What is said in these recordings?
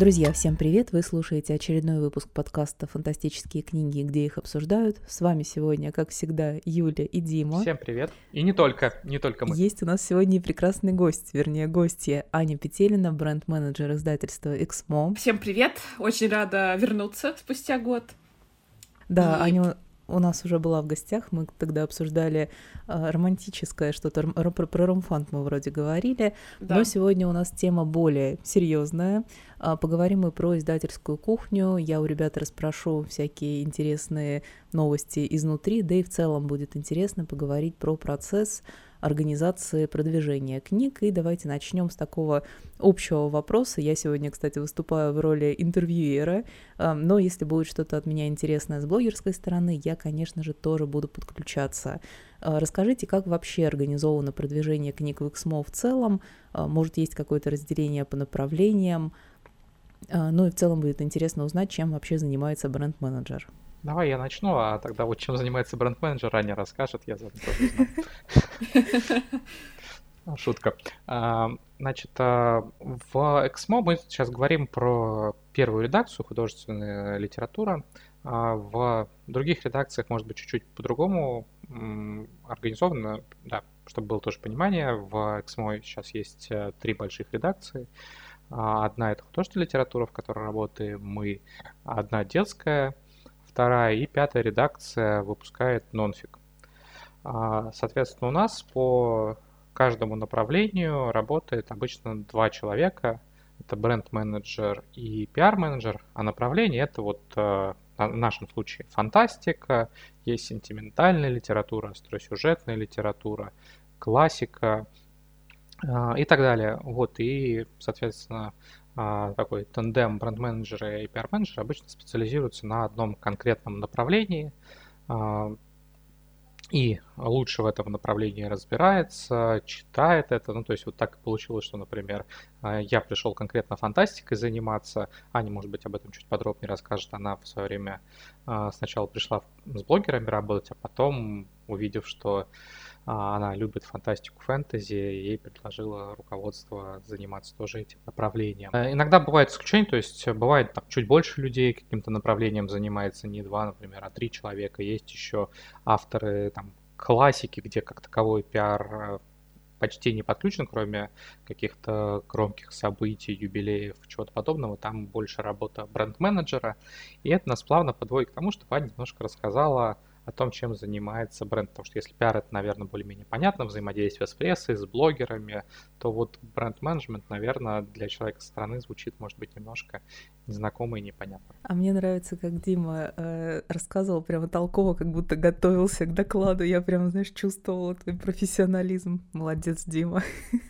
Друзья, всем привет! Вы слушаете очередной выпуск подкаста «Фантастические книги и где их обсуждают». С вами сегодня, как всегда, Юля и Дима. Всем привет! И не только мы. Есть у нас сегодня прекрасный гость, вернее, гостья Аня Петелина, бренд-менеджер издательства «Эксмо». Всем привет! Очень рада вернуться спустя год. Да, Аня у нас уже была в гостях, мы тогда обсуждали романтическое что-то, про ромфант мы вроде говорили, да. Но сегодня у нас тема более серьезная. Поговорим мы про издательскую кухню, я у ребят расспрошу всякие интересные новости изнутри, да и в целом будет интересно поговорить про процесс организации продвижения книг. И давайте начнем с такого общего вопроса. Я сегодня, кстати, выступаю в роли интервьюера, но если будет что-то от меня интересное с блогерской стороны, я, конечно же, тоже буду подключаться. Расскажите, как вообще организовано продвижение книг в Эксмо в целом? Может, есть какое-то разделение по направлениям? Ну и в целом будет интересно узнать, чем вообще занимается бренд-менеджер. Давай я начну, а тогда вот чем занимается бренд-менеджер, Аня расскажет, я за это. Шутка. Значит, в Эксмо мы сейчас говорим про первую редакцию, художественная литература. В других редакциях, может быть, чуть-чуть по-другому организовано, да, чтобы было тоже понимание. В Эксмо сейчас есть три больших редакции. Одна — это художественная литература, в которой работаем мы, одна — детская, вторая и пятая редакция выпускает нонфик. Соответственно, у нас по каждому направлению работает обычно два человека. Это бренд-менеджер и пиар-менеджер. А направление — это вот в нашем случае фантастика, есть сентиментальная литература, остросюжетная литература, классика и так далее. Вот, и, соответственно, такой тандем бренд-менеджера и пиар-менеджера обычно специализируются на одном конкретном направлении и лучше в этом направлении разбирается, читает это. Ну, то есть вот так и получилось, что, например, я пришел конкретно фантастикой заниматься. Аня, может быть, об этом чуть подробнее расскажет. Она в свое время сначала пришла с блогерами работать, а потом, увидев, что она любит фантастику, фэнтези, и ей предложило руководство заниматься тоже этим направлением. Иногда бывают исключения, то есть бывает там чуть больше людей каким-то направлением занимается, не два, например, а три человека. Есть еще авторы там классики, где как таковой пиар почти не подключен, кроме каких-то громких событий, юбилеев, чего-то подобного. Там больше работа бренд-менеджера, и это нас плавно подводит к тому, что Аня немножко рассказала о том, чем занимается бренд. Потому что если пиар — это, наверное, более-менее понятно, взаимодействие с прессой, с блогерами, то вот бренд-менеджмент, наверное, для человека со стороны звучит, может быть, немножко незнакомо и непонятно. А мне нравится, как Дима рассказывал прямо толково, как будто готовился к докладу. Я прямо, знаешь, чувствовала твой профессионализм. Молодец, Дима.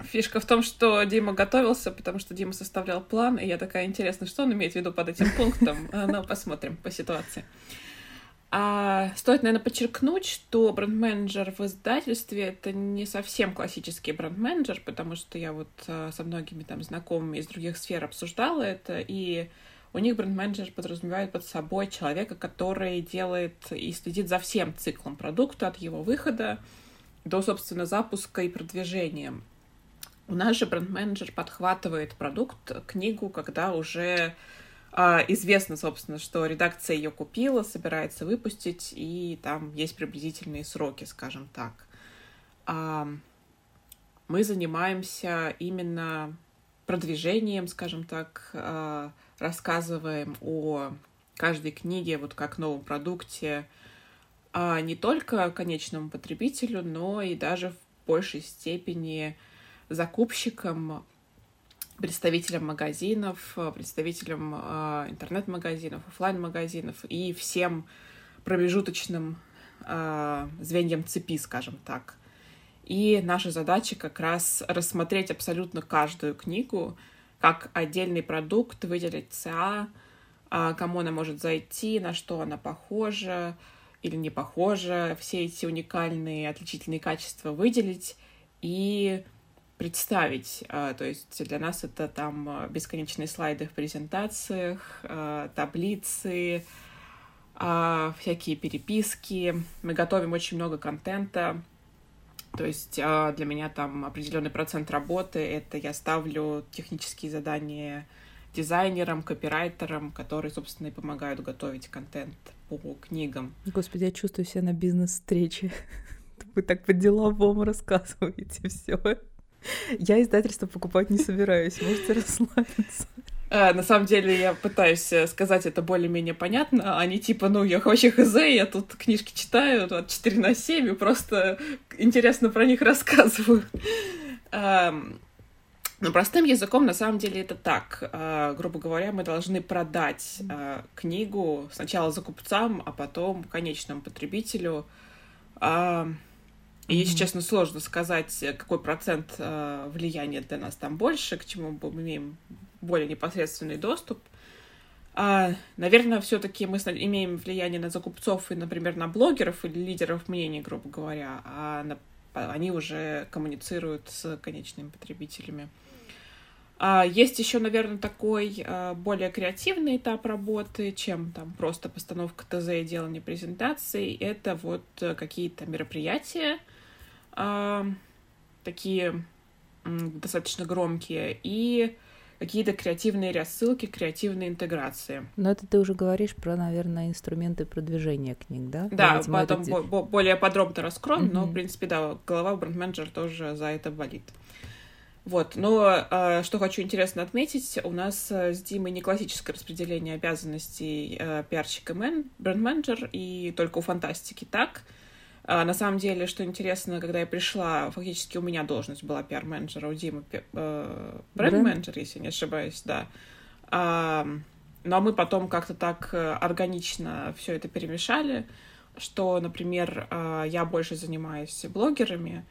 Фишка в том, что Дима готовился, потому что Дима составлял план, и я такая, интересно, что он имеет в виду под этим пунктом? Но посмотрим по ситуации. Стоит, наверное, подчеркнуть, что бренд-менеджер в издательстве — это не совсем классический бренд-менеджер, потому что я вот со многими там знакомыми из других сфер обсуждала это, и у них бренд-менеджер подразумевает под собой человека, который делает и следит за всем циклом продукта от его выхода до, собственно, запуска и продвижения. У нас же бренд-менеджер подхватывает продукт, книгу, когда уже известно, собственно, что редакция ее купила, собирается выпустить, и там есть приблизительные сроки, скажем так. Мы занимаемся именно продвижением, скажем так, рассказываем о каждой книге, вот как новом продукте, не только конечному потребителю, но и даже в большей степени закупщикам, представителям магазинов, представителям интернет-магазинов, офлайн-магазинов и всем промежуточным звеньям цепи, скажем так. И наша задача как раз рассмотреть абсолютно каждую книгу как отдельный продукт, выделить ЦА, кому она может зайти, на что она похожа или не похожа, все эти уникальные отличительные качества выделить и представить. То есть для нас это там бесконечные слайды в презентациях, таблицы, всякие переписки. Мы готовим очень много контента. То есть для меня там определенный процент работы — это я ставлю технические задания дизайнерам, копирайтерам, которые, собственно, и помогают готовить контент по книгам. Господи, я чувствую себя на бизнес-встрече. Вы так по-деловому рассказываете все. Я издательство покупать не собираюсь, можете расслабиться. На самом деле я пытаюсь сказать это более-менее понятно, а не типа, ну, я вообще хз, я тут книжки читаю от 4/7 и просто интересно про них рассказываю. Но простым языком на самом деле это так. Грубо говоря, мы должны продать книгу сначала закупцам, а потом конечному потребителю. И, если честно, сложно сказать, какой процент влияния для нас там больше, к чему мы имеем более непосредственный доступ. Наверное, все-таки мы имеем влияние на закупцов и, например, на блогеров или лидеров мнений, грубо говоря, они уже коммуницируют с конечными потребителями. Есть еще, наверное, такой более креативный этап работы, чем там просто постановка ТЗ и делание презентаций. Это вот какие-то мероприятия, такие достаточно громкие, и какие-то креативные рассылки, креативные интеграции. Но это ты уже говоришь про, наверное, инструменты продвижения книг, да? Да, потом более подробно раскроем, но, в принципе, да, голова бренд-менеджера тоже за это болит. Вот, но что хочу интересно отметить, у нас с Димой не классическое распределение обязанностей пиарщик и бренд-менеджер, и только у фантастики так. На самом деле, что интересно, когда я пришла, фактически у меня должность была пиар-менеджера, у Димы бренд-менеджер, если не ошибаюсь, да. Но мы потом как-то так органично все это перемешали, что, например, я больше занимаюсь блогерами,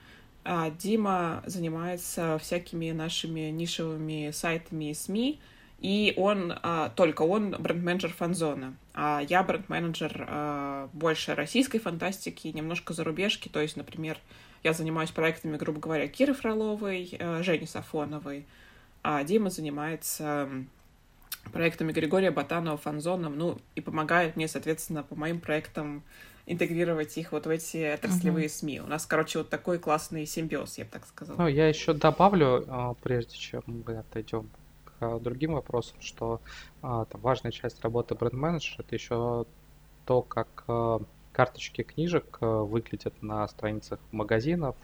а Дима занимается всякими нашими нишевыми сайтами и СМИ, и он бренд-менеджер Фанзона, а я бренд-менеджер больше российской фантастики, немножко зарубежки, то есть, например, я занимаюсь проектами, грубо говоря, Киры Фроловой, Жени Сафоновой, а Дима занимается проектами Григория Батанова, Фанзоном, ну, и помогает мне, соответственно, по моим проектам интегрировать их вот в эти отраслевые СМИ. У нас, короче, вот такой классный симбиоз, я бы так сказала. Ну, я еще добавлю, прежде чем мы отойдем к другим вопросам, что там важная часть работы бренд-менеджера — это еще то, как карточки книжек выглядят на страницах магазинов,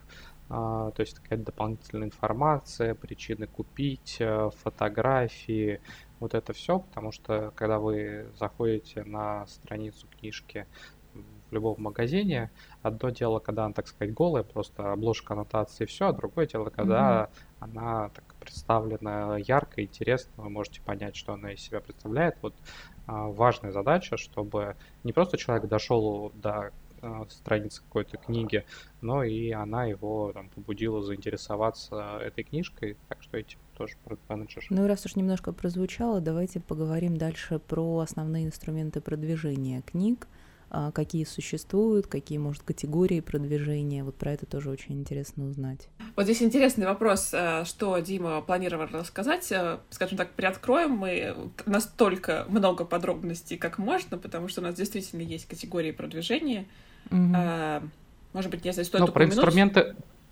то есть какая-то дополнительная информация, причины купить, фотографии, вот это все, потому что когда вы заходите на страницу книжки в любом магазине, одно дело, когда она, так сказать, голая, просто обложка, аннотации и все, а другое дело, когда она так представлена ярко, интересно, вы можете понять, что она из себя представляет. Вот важная задача, чтобы не просто человек дошел до страницы какой-то книги, но и она его там побудила заинтересоваться этой книжкой, так что эти тоже бренд-менеджер. Ну и раз уж немножко прозвучало, давайте поговорим дальше про основные инструменты продвижения книг. Какие существуют, какие, может, категории продвижения. Вот про это тоже очень интересно узнать. Вот здесь интересный вопрос, что Дима планировал рассказать. Скажем так, приоткроем мы настолько много подробностей, как можно, потому что у нас действительно есть категории продвижения. Может быть, если стоит упомянуть...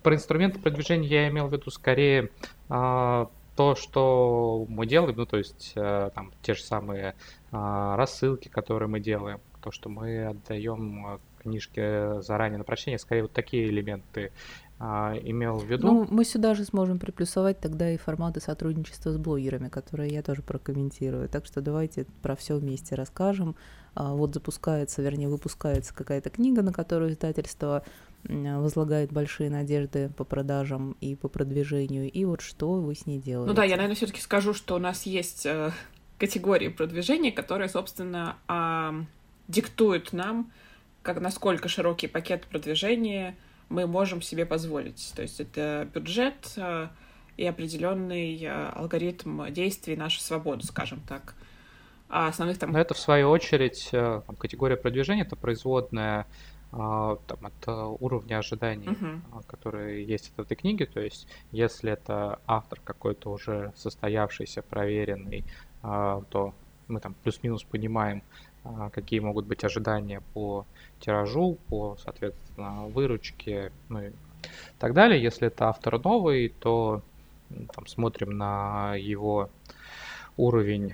Про инструменты продвижения я имел в виду скорее то, что мы делаем, ну, то есть там те же самые рассылки, которые мы делаем, то, что мы отдаем книжки заранее на прочтение, скорее вот такие элементы имел в виду. Ну, мы сюда же сможем приплюсовать тогда и форматы сотрудничества с блогерами, которые я тоже прокомментирую. Так что давайте про все вместе расскажем. Вот выпускается какая-то книга, на которую издательство возлагает большие надежды по продажам и по продвижению, и вот что вы с ней делаете. Ну да, я, наверное, все-таки скажу, что у нас есть категории продвижения, которые, собственно, диктуют нам, насколько широкий пакет продвижения мы можем себе позволить. То есть это бюджет и определенный алгоритм действий, наша свобода, скажем так. А основных там... Но это, в свою очередь, категория продвижения — это производная там от уровня ожиданий, которые есть от этой книги. То есть если это автор какой-то уже состоявшийся, проверенный, то мы там плюс-минус понимаем, какие могут быть ожидания по тиражу, по, соответственно, выручке, ну и так далее. Если это автор новый, то там смотрим на его уровень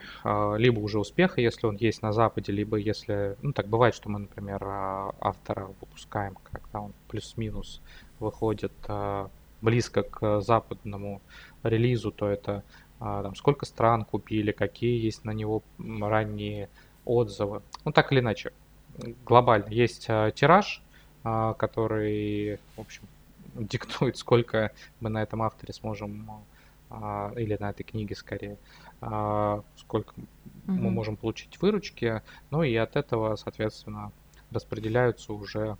либо уже успеха, если он есть на Западе, либо если... Ну, так бывает, что мы, например, автора выпускаем, когда он плюс-минус выходит близко к западному релизу, то это там, сколько стран купили, какие есть на него ранние отзывы. Ну, так или иначе, глобально есть тираж, который, в общем, диктует, сколько мы на этом авторе сможем, или на этой книге скорее, сколько мы можем получить выручки, ну и от этого, соответственно, распределяются уже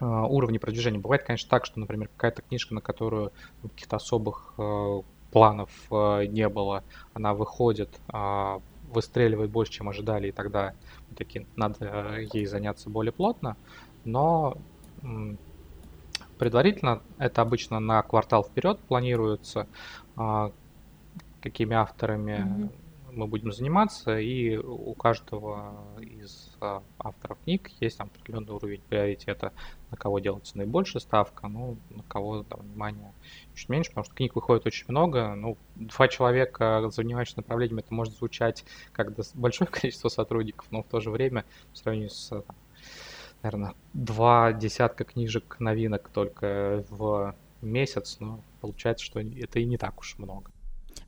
уровни продвижения. Бывает, конечно, так, что, например, какая-то книжка, на которую каких-то особых планов не было, она выходит, выстреливает больше, чем ожидали, и тогда таки надо ей заняться более плотно, но предварительно это обычно на квартал вперед планируется, какими авторами мы будем заниматься, и у каждого из авторов книг есть там определенный уровень приоритета, на кого делается наибольшая ставка, ну, на кого там, внимание чуть меньше, потому что книг выходит очень много. Ну, 2 человека, занимающихся направлением, это может звучать как большое количество сотрудников, но в то же время, по сравнению с, там, наверное, 20 книжек новинок только в месяц, но получается, что это и не так уж много.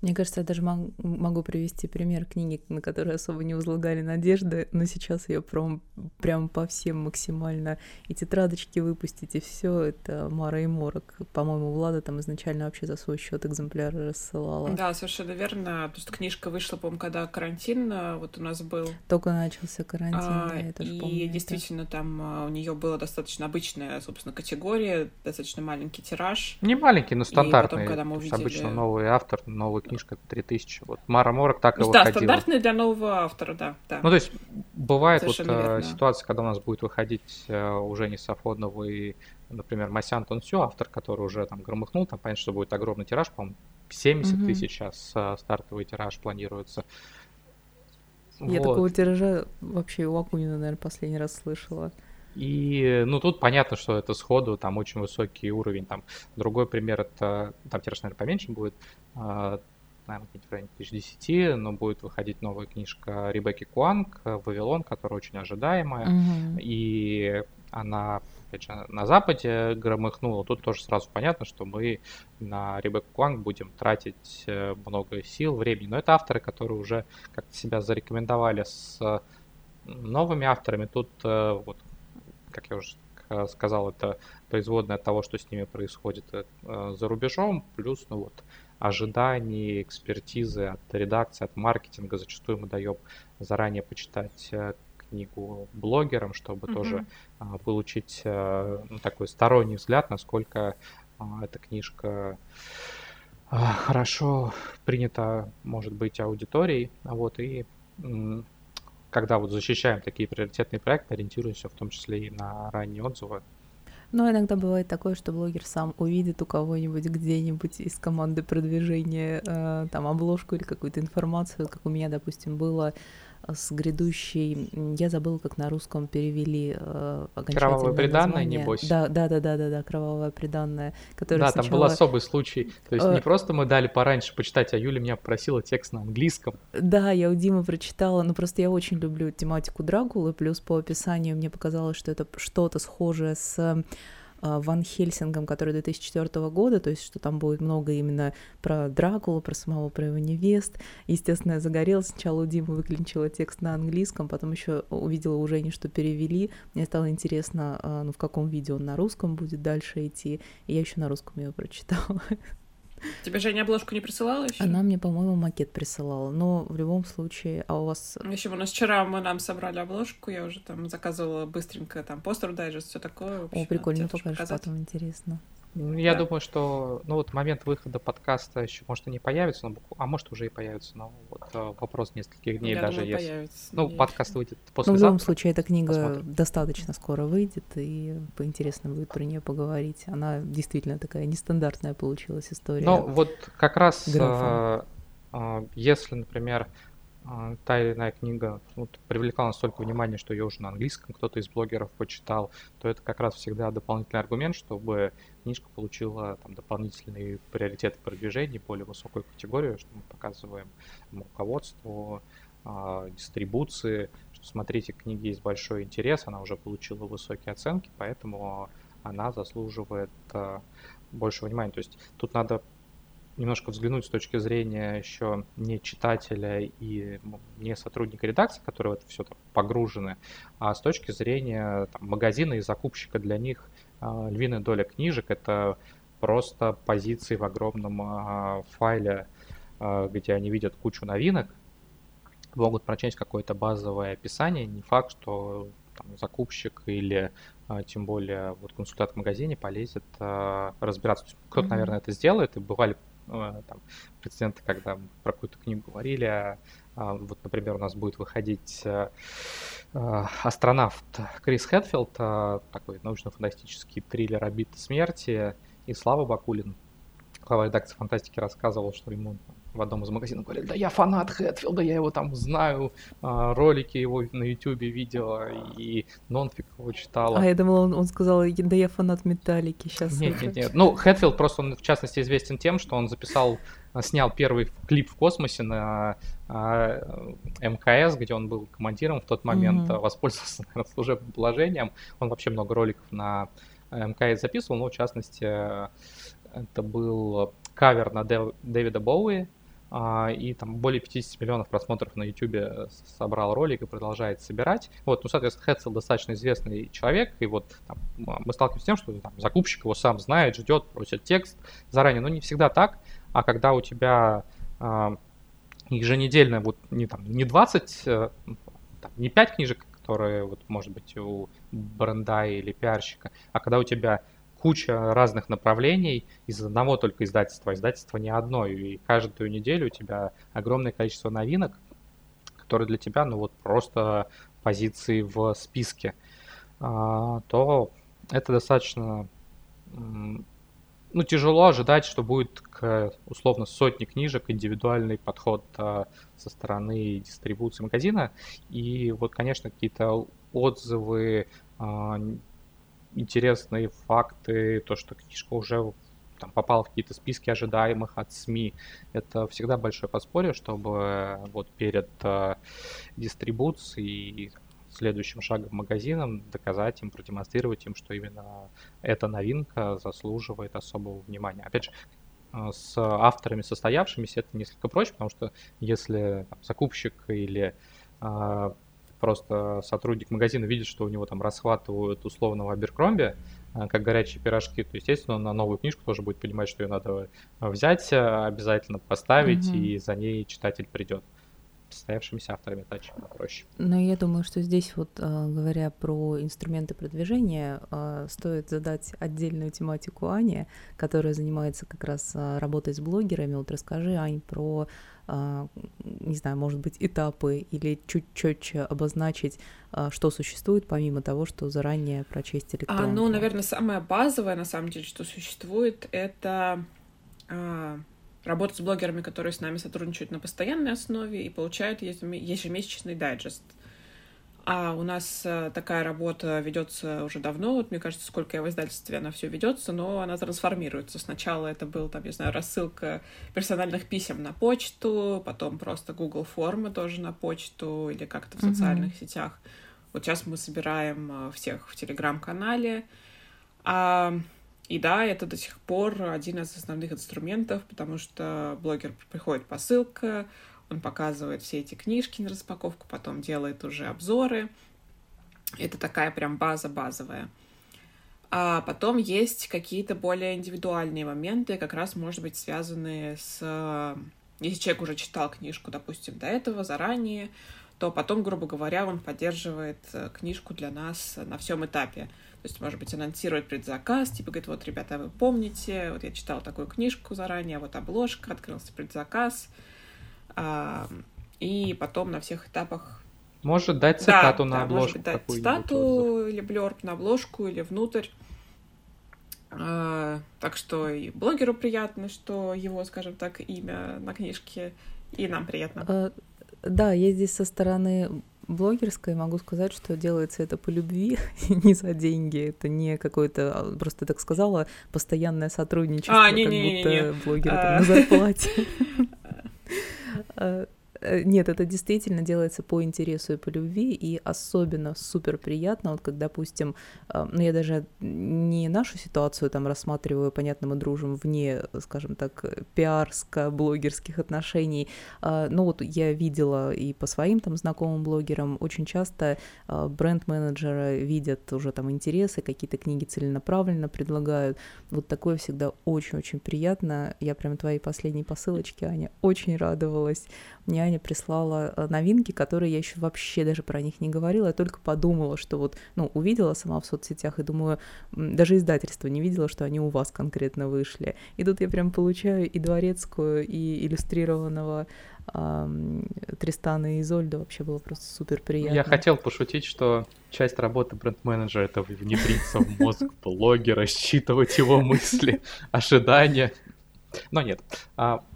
Мне кажется, я даже могу привести пример книги, на которую особо не возлагали надежды, но сейчас ее прям по всем максимально и тетрадочки выпустить, и все. Это «Мара и Морок». По-моему, Влада там изначально вообще за свой счет экземпляры рассылала. Да, совершенно верно. То есть книжка вышла, по-моему, когда карантин вот у нас был. Только начался карантин, я тоже помню. И действительно, там у нее была достаточно обычная, собственно, категория, достаточно маленький тираж. Не маленький, но стандартный. И потом, когда мы увидели... Обычно новый автор, новый книжка 3000. Вот «Мара Морок» так и выходила. Да, стандартная для нового автора, да. Ну, то есть бывает вот ситуация, когда у нас будет выходить у Жени Сафоновой, например, Масян Тунсю, автор, который уже там громыхнул, там понятно, что будет огромный тираж, по-моему, 70 тысяч сейчас стартовый тираж планируется. Я такого тиража вообще у Акунина, наверное, последний раз слышала. И, ну, тут понятно, что это сходу, там очень высокий уровень, там, другой пример, это, там тираж, наверное, поменьше будет, наверное, в районе 1010, но будет выходить новая книжка Ребекки Куанг «Вавилон», которая очень ожидаемая, и она, опять же, на Западе громыхнула, тут тоже сразу понятно, что мы на Ребекку Куанг будем тратить много сил, времени, но это авторы, которые уже как-то себя зарекомендовали с новыми авторами, тут вот, как я уже сказал, это производное от того, что с ними происходит за рубежом, плюс, ну вот, ожидания, экспертизы от редакции, от маркетинга. Зачастую мы даем заранее почитать книгу блогерам, чтобы тоже получить такой сторонний взгляд, насколько эта книжка хорошо принята, может быть, аудиторией. Вот, и когда вот защищаем такие приоритетные проекты, ориентируемся в том числе и на ранние отзывы. Но иногда бывает такое, что блогер сам увидит у кого-нибудь где-нибудь из команды продвижения там обложку или какую-то информацию, как у меня, допустим, было с грядущей... Я забыла, как на русском перевели окончательное «Кровавое приданое», небось. Да, «Кровавое приданое», которое да, сначала... там был особый случай. То есть не просто мы дали пораньше почитать, а Юля меня попросила текст на английском. Да, я у Димы прочитала. Ну, просто я очень люблю тематику Дракулы, плюс по описанию мне показалось, что это что-то схожее с... Ван Хельсингом, который 2004 года, то есть что там будет много именно про Дракулу, про самого, про его невест. Естественно, я загорелась. Сначала у Димы выклинчила текст на английском, потом еще увидела у Жени, что перевели. Мне стало интересно, ну, в каком виде он на русском будет дальше идти. И я еще на русском ее прочитала. Тебе Женя обложку не присылала еще? Она мне, по-моему, макет присылала, но в любом случае, а у вас... Еще у нас вчера нам собрали обложку, я уже там заказывала быстренько там постер, дайджест, все такое. О, прикольно, только потом интересно. Я думаю, что, ну, вот момент выхода подкаста еще, может, и не появится, но, а может, уже и появится, но вот вопрос нескольких дней, я даже думаю, если... Появится, ну, подкаст выйдет послезавтра. Ну, в любом случае, эта книга достаточно скоро выйдет, и поинтересно будет про нее поговорить. Она действительно такая нестандартная получилась история. Ну, вот как раз, если, например, та или иная книга вот, привлекала настолько внимания, что ее уже на английском кто-то из блогеров почитал, то это как раз всегда дополнительный аргумент, чтобы книжка получила там, дополнительный приоритет в продвижении, более высокую категорию, что мы показываем руководству, дистрибуции, что смотрите, к книге есть большой интерес, она уже получила высокие оценки, поэтому она заслуживает большего внимания. То есть тут надо немножко взглянуть с точки зрения еще не читателя и не сотрудника редакции, которые в это все погружены, а с точки зрения там, магазина и закупщика. Для них львиная доля книжек — это просто позиции в огромном файле, где они видят кучу новинок, могут прочесть какое-то базовое описание. Не факт, что там, закупщик или тем более вот, консультант в магазине полезет разбираться. Кто-то, наверное, это сделает, и бывали там, прецеденты, когда мы про какую-то книгу говорили, вот, например, у нас будет выходить астронавт Крис Хэдфилд, такой научно-фантастический триллер «Орбита смерти», и Слава Бакулин, глава редакции «Фантастики», рассказывал, что ему в одном из магазинов говорили: да я фанат Хэтфилда, я его там знаю, ролики его на Ютубе видела, и нонфик его читала. А я думала, он сказал: да я фанат Металлики сейчас. Нет. Ну, Хэтфилд просто, он в частности известен тем, что он снял первый клип в космосе на МКС, где он был командиром в тот момент, воспользовался, наверное, служебным положением. Он вообще много роликов на МКС записывал, но в частности это был кавер на Дэвида Боуи, и там более 50 миллионов просмотров на YouTube собрал ролик и продолжает собирать. Вот, ну, соответственно, Хэтфилд достаточно известный человек, и вот там, мы сталкиваемся с тем, что там, закупщик его сам знает, ждет, просит текст заранее, но не всегда так, а когда у тебя еженедельно вот не 20, не 5 книжек, которые, вот, может быть, у бренда или пиарщика, а когда у тебя куча разных направлений из одного только издательства, а издательство не одно, и каждую неделю у тебя огромное количество новинок, которые для тебя, ну вот просто позиции в списке, то это достаточно, ну, тяжело ожидать, что будет к, условно, сотне книжек индивидуальный подход со стороны дистрибуции магазина, и вот, конечно, какие-то отзывы, интересные факты, то, что книжка уже там, попала в какие-то списки ожидаемых от СМИ, это всегда большое подспорье, чтобы вот перед дистрибуцией и следующим шагом магазином доказать им, продемонстрировать им, что именно эта новинка заслуживает особого внимания. Опять же, с авторами состоявшимися это несколько проще, потому что если там, закупщик или просто сотрудник магазина видит, что у него там расхватывают условного Аберкромби, как горячие пирожки, то, естественно, он на новую книжку тоже будет понимать, что ее надо взять, обязательно поставить, и за ней читатель придет. Состоявшимися авторами это очень проще. Но я думаю, что здесь вот, говоря про инструменты продвижения, стоит задать отдельную тематику Ане, которая занимается как раз работой с блогерами. Вот расскажи, Ань, про, не знаю, может быть, этапы или чуть четче обозначить, что существует, помимо того, что заранее прочесть электронку. Ну, наверное, самое базовое, на самом деле, что существует, это работа с блогерами, которые с нами сотрудничают на постоянной основе и получают ежемесячный дайджест. А у нас такая работа ведется уже давно. Вот, мне кажется, сколько я в издательстве, она все ведется, но она трансформируется. Сначала это был, там, не знаю, рассылка персональных писем на почту, потом просто Google формы тоже на почту или как-то в социальных сетях. Вот сейчас мы собираем всех в Телеграм-канале. И да, это до сих пор один из основных инструментов, потому что блогер приходит посылка, он показывает все эти книжки на распаковку, потом делает уже обзоры. Это такая прям база базовая. А потом есть какие-то более индивидуальные моменты, как раз, может быть, связанные с... Если человек уже читал книжку, допустим, до этого, заранее, то потом, грубо говоря, он поддерживает книжку для нас на всем этапе. То есть, может быть, анонсирует предзаказ, типа говорит: вот, ребята, вы помните, вот я читал такую книжку заранее, вот обложка, открылся предзаказ. И потом на всех этапах... Может дать цитату на обложку. Может быть, дать цитату или блёрб на обложку, или внутрь. Так что и блогеру приятно, что его, скажем так, имя на книжке, и нам приятно. Да, я здесь со стороны блогерской могу сказать, что делается это по любви, не за деньги. Это не какое-то, просто так сказала, постоянное сотрудничество, как будто блогеры там на зарплате. Нет, это действительно делается по интересу и по любви, и особенно супер приятно, вот как, допустим, ну я даже не нашу ситуацию там рассматриваю, понятно, мы дружим вне, скажем так, пиарско-блогерских отношений, но вот я видела и по своим там знакомым блогерам, очень часто бренд-менеджеры видят уже там интересы, какие-то книги целенаправленно предлагают, вот такое всегда очень-очень приятно, я прям твоей последней посылочке, Аня, очень радовалась, мне Аня прислала новинки, которые я еще вообще даже про них не говорила, я только подумала, что вот, ну, увидела сама в соцсетях и думаю, даже издательство не видела, что они у вас конкретно вышли. И тут я прям получаю и Дворецкую, и иллюстрированного Тристана и Изольду, вообще было просто супер приятно. Я хотел пошутить, что часть работы бренд-менеджера — это внедриться в мозг блогера, считывать его мысли, ожидания. Но нет.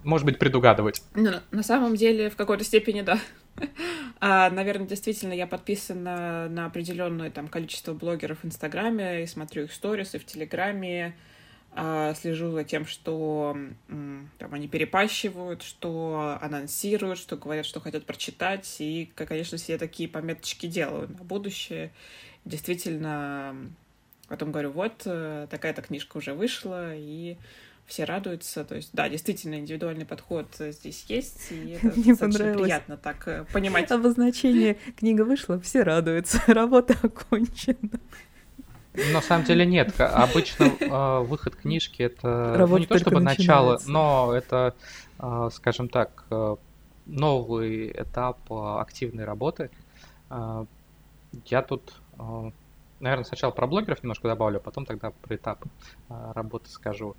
Может быть, предугадывать. На самом деле, в какой-то степени, да. Наверное, действительно, я подписана на определенное там количество блогеров в Инстаграме, и смотрю их сторис, и в Телеграме, слежу за тем, что там они перепащивают, что анонсируют, что говорят, что хотят прочитать, и, конечно, все такие пометочки делаю на будущее. Действительно, потом говорю, вот, такая-то книжка уже вышла, и все радуются, то есть, да, действительно, индивидуальный подход здесь есть, и это мне достаточно приятно так понимать. Обозначение «книга вышла», все радуются, работа окончена. На самом деле нет, обычно выход книжки — это не то чтобы начало, но это, скажем так, новый этап активной работы. Я тут, наверное, сначала про блогеров немножко добавлю, а потом тогда про этап работы скажу.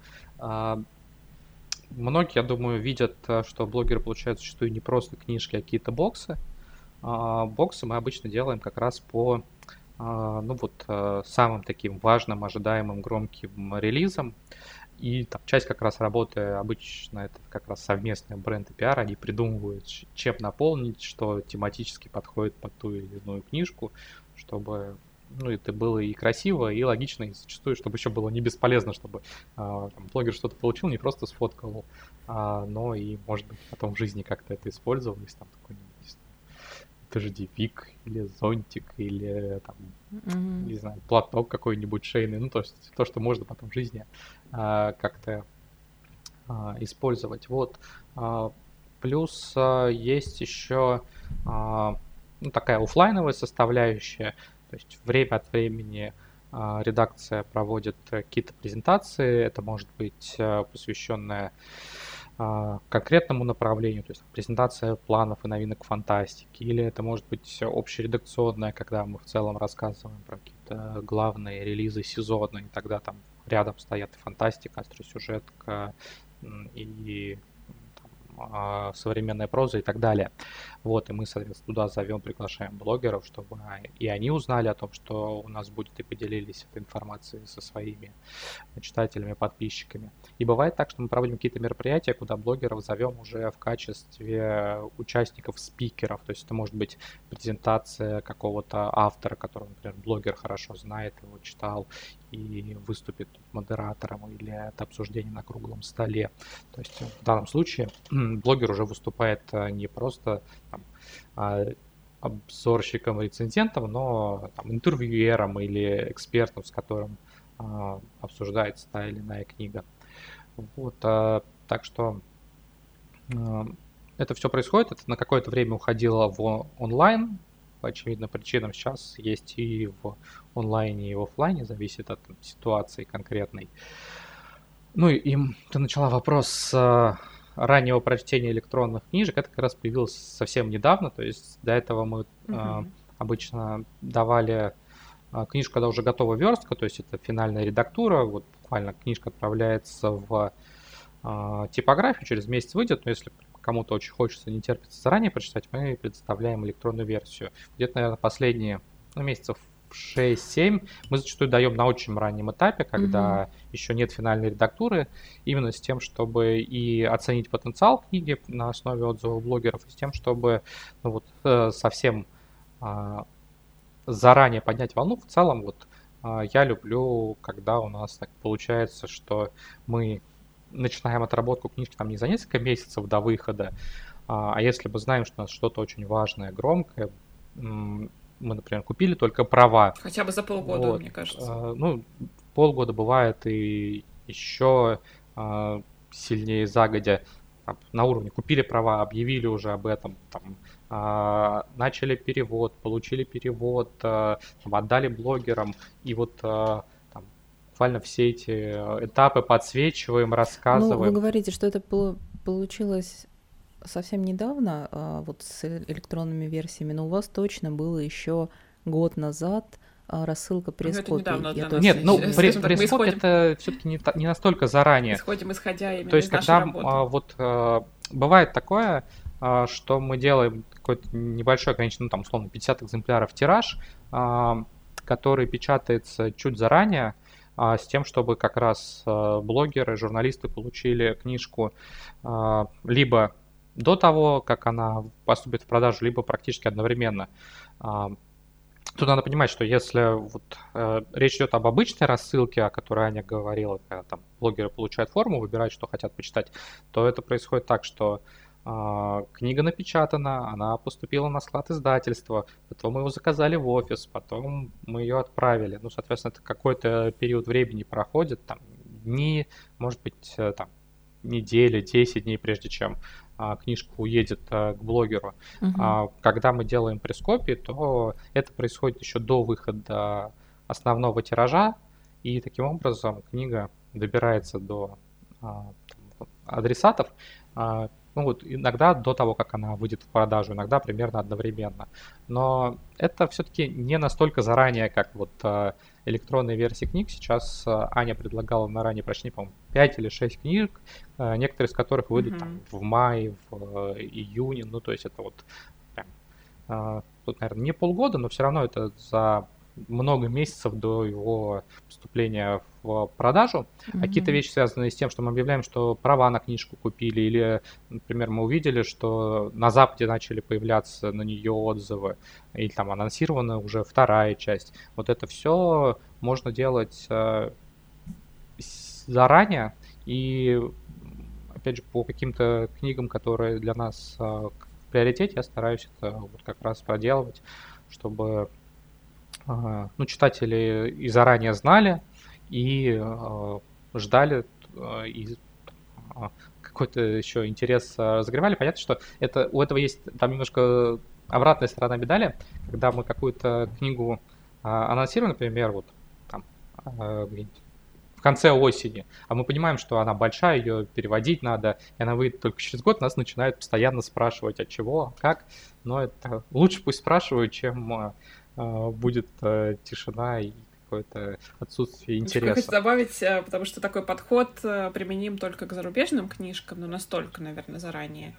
Многие, я думаю, видят, что блогеры получают зачастую не просто книжки, а какие-то боксы. Боксы мы обычно делаем как раз по самым таким важным, ожидаемым, громким релизам. И там часть как раз работы обычно это как раз совместные бренды пиар, они придумывают, чем наполнить, что тематически подходит под ту или иную книжку, чтобы... Ну, это было и красиво, и логично, и зачастую, чтобы еще было не бесполезно, чтобы блогер что-то получил, не просто сфоткал, но и, может быть, потом в жизни как-то это использовал, если там какой-нибудь дождевик, или зонтик, или, там, не знаю, платок какой-нибудь шейный, ну, то есть то, что можно потом в жизни как-то использовать. Вот. Плюс есть еще такая офлайновая составляющая. То есть время от времени редакция проводит какие-то презентации, это может быть посвященная конкретному направлению, то есть презентация планов и новинок фантастики, или это может быть общередакционная, когда мы в целом рассказываем про какие-то главные релизы сезона, и тогда там рядом стоят и фантастика, остросюжетка, и современная проза и так далее. Вот, и мы, соответственно, туда зовем, приглашаем блогеров, чтобы и они узнали о том, что у нас будет, и поделились этой информацией со своими читателями, подписчиками. И бывает так, что мы проводим какие-то мероприятия, куда блогеров зовем уже в качестве участников, спикеров. То есть это может быть презентация какого-то автора, которого, например, блогер хорошо знает, его читал, и выступит модератором, или это обсуждение на круглом столе. То есть в данном случае блогер уже выступает не просто там обзорщиком, рецензентом, но там интервьюером или экспертом, с которым обсуждается та или иная книга. Вот, так что это все происходит. Это на какое-то время уходило в онлайн. По очевидным причинам сейчас есть и в онлайне, и в офлайне, зависит от там ситуации конкретной. Ну и ты начала вопрос с раннего прочтения электронных книжек. Это как раз появилось совсем недавно, то есть до этого мы обычно давали книжку, когда уже готова верстка, то есть это финальная редактура, вот буквально книжка отправляется в типографию, через месяц выйдет, но если кому-то очень хочется, не терпится заранее прочитать, мы предоставляем электронную версию. Где-то, наверное, последние месяцев 6-7 мы зачастую даем на очень раннем этапе, когда еще нет финальной редактуры, именно с тем, чтобы и оценить потенциал книги на основе отзывов блогеров, и с тем, чтобы совсем заранее поднять волну. В целом, я люблю, когда у нас так получается, что мы начинаем отработку книжки там не за несколько месяцев до выхода, а если мы знаем, что у нас что-то очень важное, громкое, мы, например, купили только права. Хотя бы за полгода, мне кажется. Полгода бывает и еще сильнее загодя. На уровне купили права, объявили уже об этом, начали перевод, получили перевод, отдали блогерам. И буквально все эти этапы подсвечиваем, рассказываем. Вы говорите, что это получилось... совсем недавно, с электронными версиями, но у вас точно было еще год назад рассылка пресс-копий. Нет, пресс-копий это все-таки не настолько заранее. Исходим, исходя именно из нашей работы. Бывает такое, что мы делаем какой-то небольшой, конечно, 50 экземпляров тираж, который печатается чуть заранее, с тем, чтобы как раз блогеры, журналисты получили книжку либо до того, как она поступит в продажу, либо практически одновременно. Тут надо понимать, что если речь идет об обычной рассылке, о которой Аня говорила, когда блогеры получают форму, выбирают, что хотят почитать, то это происходит так, что книга напечатана, она поступила на склад издательства, потом мы его заказали в офис, потом мы ее отправили. Соответственно, это какой-то период времени проходит, дни, может быть, недели, 10 дней, прежде чем книжка уедет к блогеру. Когда мы делаем пресс-копии, то это происходит еще до выхода основного тиража, и таким образом книга добирается до адресатов. Иногда до того, как она выйдет в продажу, иногда примерно одновременно. Но это все-таки не настолько заранее, как электронные версии книг. Сейчас Аня предлагала на раннее прочтение, по-моему, 5 или 6 книг, некоторые из которых выйдут в мае, в июне. То есть это тут, наверное, не полгода, но все равно это за много месяцев до его поступления в продажу. А какие-то вещи, связанные с тем, что мы объявляем, что права на книжку купили, или, например, мы увидели, что на Западе начали появляться на нее отзывы, или анонсирована уже вторая часть. Это все можно делать заранее, и, опять же, по каким-то книгам, которые для нас в приоритете, я стараюсь это как раз проделывать, чтобы... читатели и заранее знали, и ждали, и какой-то еще интерес разогревали. Понятно, что у этого есть немножко обратная сторона медали, когда мы какую-то книгу анонсируем, например, в конце осени, а мы понимаем, что она большая, ее переводить надо, и она выйдет только через год, нас начинают постоянно спрашивать, от чего, как, но это лучше пусть спрашивают, чем... будет тишина и какое-то отсутствие интереса. Я хочу добавить, потому что такой подход применим только к зарубежным книжкам, но настолько, наверное, заранее.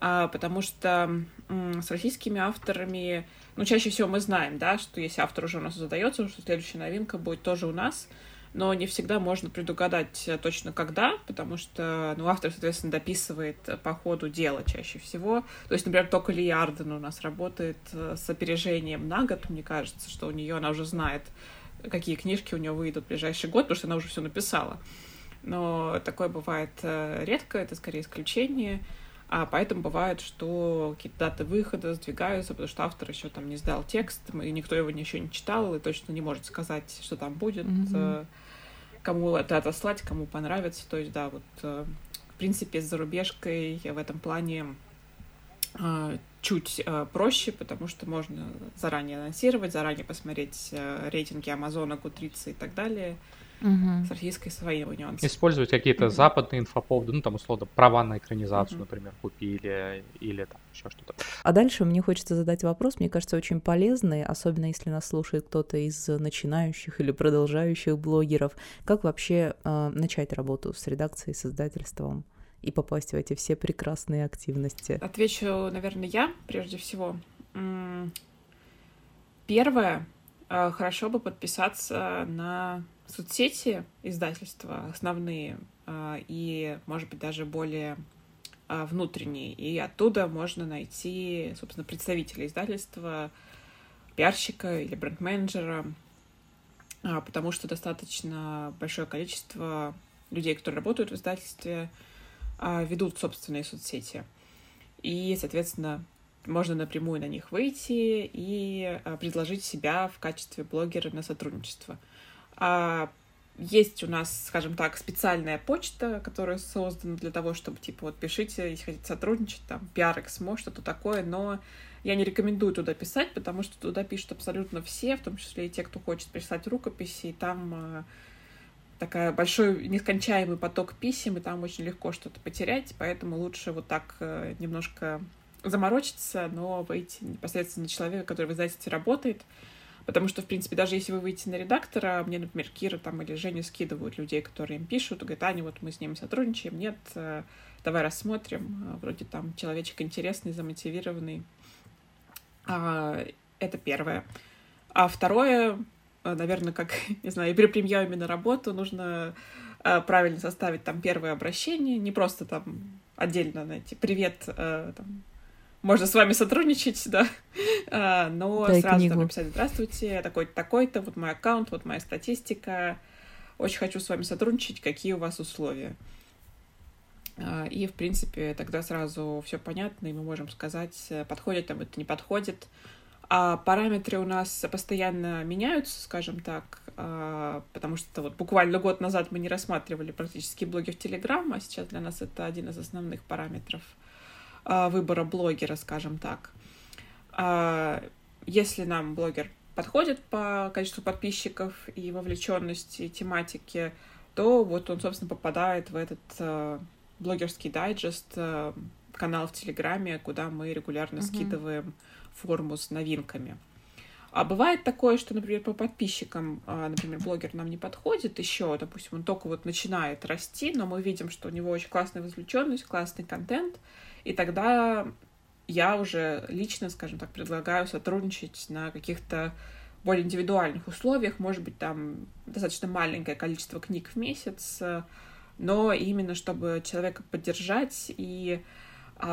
Потому что с российскими авторами, чаще всего мы знаем, да, что если автор уже у нас задается, что следующая новинка будет тоже у нас, но не всегда можно предугадать точно когда, потому что, автор, соответственно, дописывает по ходу дела чаще всего. То есть, например, только Ли Арден у нас работает с опережением на год. Мне кажется, что у нее она уже знает, какие книжки у нее выйдут в ближайший год, потому что она уже все написала. Но такое бывает редко, это скорее исключение. А поэтому бывает, что какие-то даты выхода сдвигаются, потому что автор еще не сдал текст, и никто его еще не читал, и точно не может сказать, что там будет, кому это отослать, кому понравится. То есть, да, в принципе, с зарубежкой в этом плане чуть проще, потому что можно заранее анонсировать, заранее посмотреть рейтинги Амазона, Goodreads и так далее. С российской своей нюансом. Использовать какие-то западные инфоповоды, условно, права на экранизацию, например, купили, или еще что-то. А дальше мне хочется задать вопрос, мне кажется, очень полезный, особенно если нас слушает кто-то из начинающих или продолжающих блогеров. Как вообще начать работу с редакцией, с издательством и попасть в эти все прекрасные активности? Отвечу, наверное, я прежде всего. Первое, хорошо бы подписаться на соцсети издательства основные и, может быть, даже более внутренние. И оттуда можно найти, собственно, представителя издательства, пиарщика или бренд-менеджера, потому что достаточно большое количество людей, которые работают в издательстве, ведут собственные соцсети. И, соответственно, можно напрямую на них выйти и предложить себя в качестве блогера на сотрудничество. Есть у нас, скажем так, специальная почта, которая создана для того, чтобы, типа, вот пишите, если хотите сотрудничать, там, пиар, Эксмо, что-то такое, но я не рекомендую туда писать, потому что туда пишут абсолютно все, в том числе и те, кто хочет прислать рукописи, и там такой большой нескончаемый поток писем, и там очень легко что-то потерять, поэтому лучше вот так немножко заморочиться, но выйти непосредственно на человека, который в издательстве работает. Потому что, в принципе, даже если вы выйдете на редактора, мне, например, Кира там или Женя скидывают людей, которые им пишут, говорят: Аня, вот мы с ними сотрудничаем, нет, давай рассмотрим, вроде там человечек интересный, замотивированный. Это первое. А второе, наверное, как, не знаю, перепремьяю именно работу, нужно правильно составить там первое обращение, не просто там отдельно найти «Привет», там, можно с вами сотрудничать, да, но дай сразу там написать: здравствуйте, такой-то, такой-то, вот мой аккаунт, вот моя статистика, очень хочу с вами сотрудничать, какие у вас условия. И, в принципе, тогда сразу все понятно, и мы можем сказать, подходит там это, не подходит. А параметры у нас постоянно меняются, скажем так, потому что вот буквально год назад мы не рассматривали практически блоги в Телеграм, а сейчас для нас это один из основных параметров выбора блогера, скажем так. Если нам блогер подходит по количеству подписчиков и вовлеченности, и тематике, то вот он, собственно, попадает в этот блогерский дайджест, канал в Телеграме, куда мы регулярно скидываем форму с новинками. А бывает такое, что, например, по подписчикам, например, блогер нам не подходит еще, допустим, он только вот начинает расти, но мы видим, что у него очень классная вовлеченность, классный контент, и тогда я уже лично, скажем так, предлагаю сотрудничать на каких-то более индивидуальных условиях, может быть, там достаточно маленькое количество книг в месяц, но именно чтобы человека поддержать и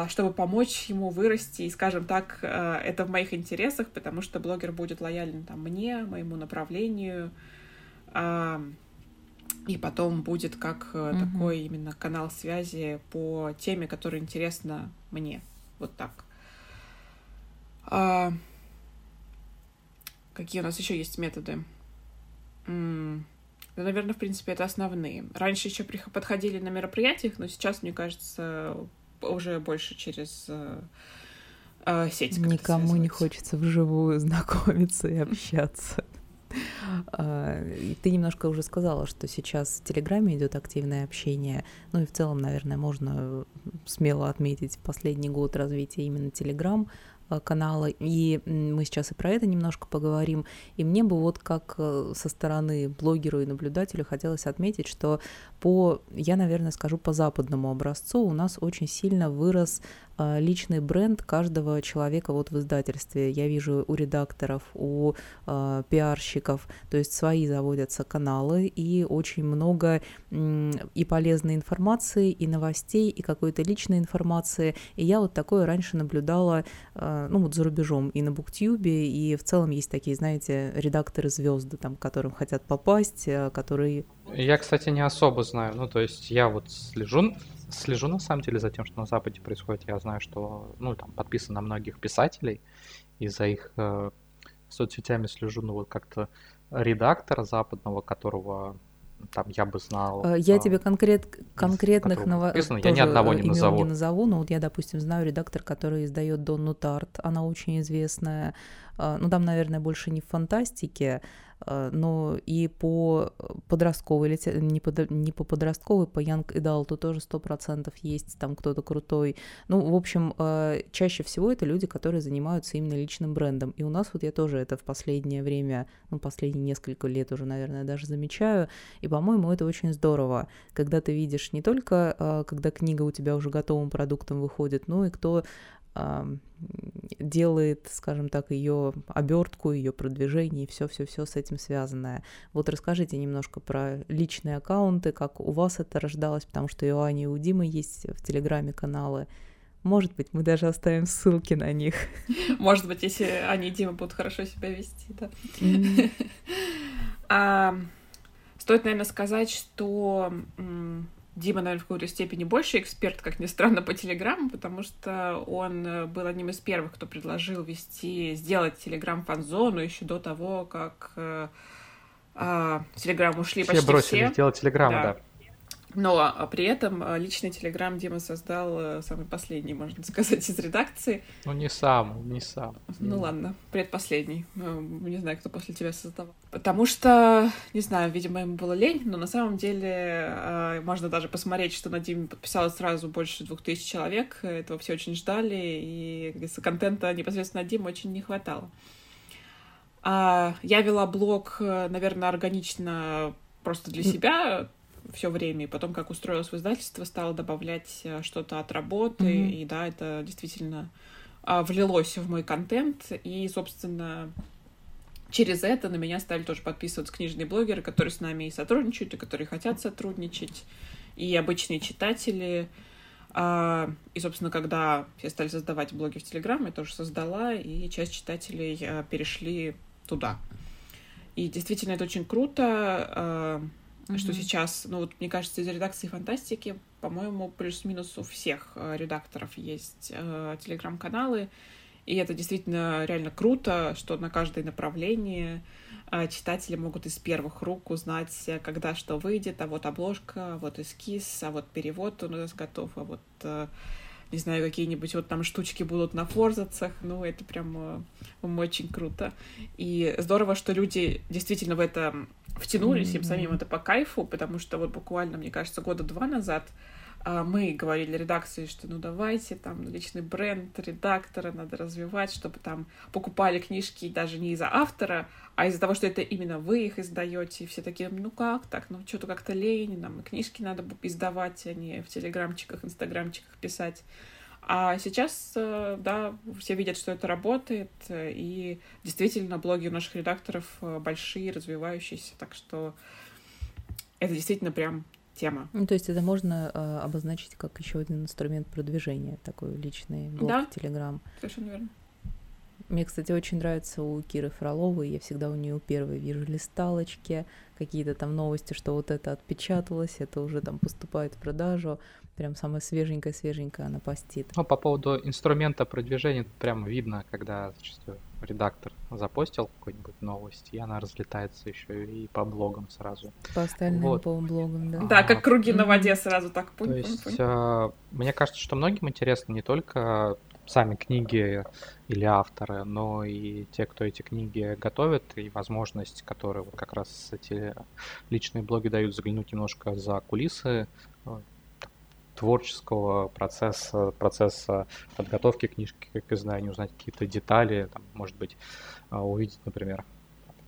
чтобы помочь ему вырасти, и, скажем так, это в моих интересах, потому что блогер будет лоялен там мне, моему направлению, и потом будет как такой именно канал связи по теме, которая интересна мне, вот так. Какие у нас еще есть методы? Да, наверное, в принципе, это основные. Раньше еще подходили на мероприятиях, но сейчас, мне кажется, уже больше через сеть. Никому не хочется вживую знакомиться и общаться. Ты немножко уже сказала, что сейчас в Телеграме идет активное общение. Ну и в целом, наверное, можно смело отметить последний год развития именно Телеграм-канала. И мы сейчас и про это немножко поговорим. И мне бы вот как со стороны блогеру и наблюдателю хотелось отметить, что я, наверное, скажу по западному образцу, у нас очень сильно вырос личный бренд каждого человека вот в издательстве. Я вижу у редакторов, у пиарщиков, то есть свои заводятся каналы, и очень много и полезной информации, и новостей, и какой-то личной информации. И я вот такое раньше наблюдала, ну вот за рубежом, и на Буктюбе, и в целом есть такие, знаете, редакторы-звезды, там, к которым хотят попасть, которые... Я, кстати, не особо знаю, ну то есть я вот слежу на самом деле за тем, что на Западе происходит. Я знаю, что, ну, там подписан на многих писателей, и за их соцсетями слежу, ну, вот как-то редактора западного, которого там я бы знал. Я тебе конкретных новостей я ни одного не назову, но вот я, допустим, знаю редактор, который издает Донну Тарт, она очень известная, ну, там, наверное, больше не в фантастике, но и по подростковой, не по подростковой, по Young Adult тоже 100% есть там кто-то крутой. Ну, в общем, чаще всего это люди, которые занимаются именно личным брендом. И у нас вот я тоже это в последнее время, ну, последние несколько лет уже, наверное, даже замечаю. И, по-моему, это очень здорово, когда ты видишь не только, когда книга у тебя уже готовым продуктом выходит, но и кто делает, скажем так, ее обертку, ее продвижение и все-все-все с этим связанное. Вот расскажите немножко про личные аккаунты, как у вас это рождалось, потому что и у Ани, и у Димы есть в Телеграме каналы. Может быть, мы даже оставим ссылки на них. Может быть, если Аня и Дима будут хорошо себя вести, да. Стоит, наверное, сказать, что Дима, наверное, в какой-то степени больше эксперт, как ни странно, по Телеграмму, потому что он был одним из первых, кто предложил сделать Телеграм Фанзону еще до того, как в Телеграм ушли почти все. Все бросили делать Телеграм, да. Но при этом личный Телеграм Дима создал самый последний, можно сказать, из редакции. Ну, не сам. Ну, ладно, предпоследний. Не знаю, кто после тебя создавал. Потому что, не знаю, видимо, ему было лень, но на самом деле можно даже посмотреть, что на Диме подписалось сразу больше 2000 человек. Этого все очень ждали, и контента непосредственно Диме очень не хватало. Я вела блог, наверное, органично просто для себя, все время, и потом, как устроилось в издательство, стала добавлять что-то от работы, и да, это действительно влилось в мой контент, и, собственно, через это на меня стали тоже подписываться книжные блогеры, которые с нами и сотрудничают, и которые хотят сотрудничать, и обычные читатели, и, собственно, когда все стали создавать блоги в Телеграм, я тоже создала, и часть читателей перешли туда. И действительно, это очень круто, что сейчас, ну вот, мне кажется, из редакции «Фантастики», по-моему, плюс-минус у всех редакторов есть телеграм-каналы, и это действительно реально круто, что на каждое направление читатели могут из первых рук узнать, когда что выйдет, а вот обложка, а вот эскиз, а вот перевод у нас готов, а вот, не знаю, какие-нибудь вот там штучки будут на форзацах, ну, это прям очень круто. И здорово, что люди действительно в это втянулись, им самим это по кайфу, потому что вот буквально, мне кажется, года два назад мы говорили редакции, что ну давайте, там, личный бренд редактора надо развивать, чтобы там покупали книжки даже не из-за автора, а из-за того, что это именно вы их издаете, и все такие, ну как так, ну что-то как-то лень, нам и книжки надо издавать, а не в телеграмчиках, инстаграмчиках писать. А сейчас, да, все видят, что это работает, и действительно блоги у наших редакторов большие, развивающиеся, так что это действительно прям тема. Ну, то есть это можно обозначить как еще один инструмент продвижения, такой личный блог, да, Телеграм. Совершенно верно. Мне, кстати, очень нравится у Киры Фроловой, я всегда у нее первой вижу листалочки, какие-то там новости, что вот это отпечаталось, это уже там поступает в продажу, прям самая свеженькая она постит. Ну, по поводу инструмента продвижения, прямо видно, когда зачастую редактор запостил какую-нибудь новость, и она разлетается еще и по блогам сразу. По остальным вот. По блогам, да. Да, как круги на воде сразу так. То есть, мне кажется, что многим интересно не только сами книги или авторы, но и те, кто эти книги готовит, и возможность, которую вот как раз эти личные блоги дают, заглянуть немножко за кулисы творческого процесса подготовки книжки к изданию, узнать какие-то детали, там, может быть, увидеть, например,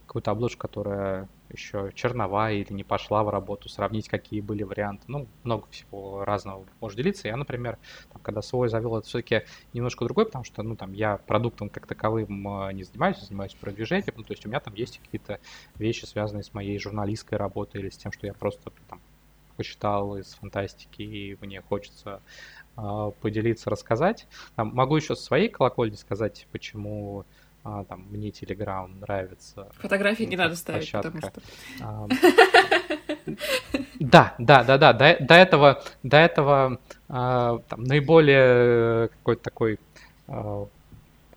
какую-то обложку, которая еще черновая или не пошла в работу, сравнить, какие были варианты. Ну, много всего разного может делиться. Я, например, там, когда свой завел, это все-таки немножко другой, потому что, ну, там, я продуктом как таковым не занимаюсь продвижением. Ну, то есть у меня там есть какие-то вещи, связанные с моей журналистской работой или с тем, что я просто там почитал из фантастики, и мне хочется поделиться, рассказать. Там, могу еще со своей колокольни сказать, почему... там, мне Телеграм нравится. Фотографии не надо ставить, потому что... Да. До этого там, наиболее какой-то такой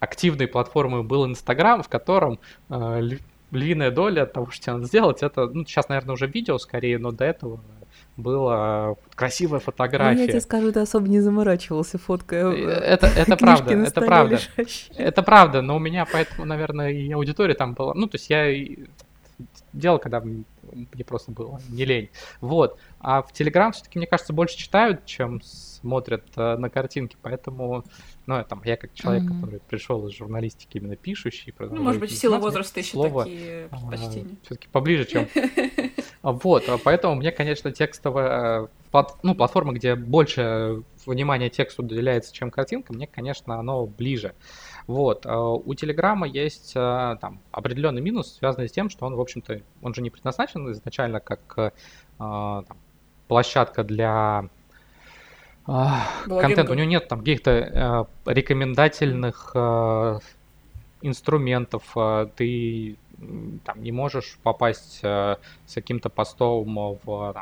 активной платформой был Инстаграм, в котором львиная доля того, что надо сделать, это, ну, сейчас, наверное, уже видео скорее, но до этого... была красивая фотография. Ну, я тебе скажу, ты особо не заморачивался, фоткая это правда, на столе лежащие. Это правда, но у меня поэтому, наверное, и аудитория там была. Ну, то есть я делал, когда мне просто было не лень. Вот. А в Телеграм все-таки, мне кажется, больше читают, чем смотрят на картинки, поэтому... Ну, там, я как человек, который пришел из журналистики, именно пишущий. Ну, может быть, в силу возраста еще слово, такие предпочтения. Все-таки поближе, чем... Вот, поэтому мне, конечно, текстовая платформа, где больше внимания тексту уделяется, чем картинка, мне, конечно, оно ближе. Вот. У Телеграма есть там определенный минус, связанный с тем, что он, в общем-то, он же не предназначен изначально как там, площадка для контента. У него нет там каких-то рекомендательных инструментов. Ты там не можешь попасть с каким-то постом в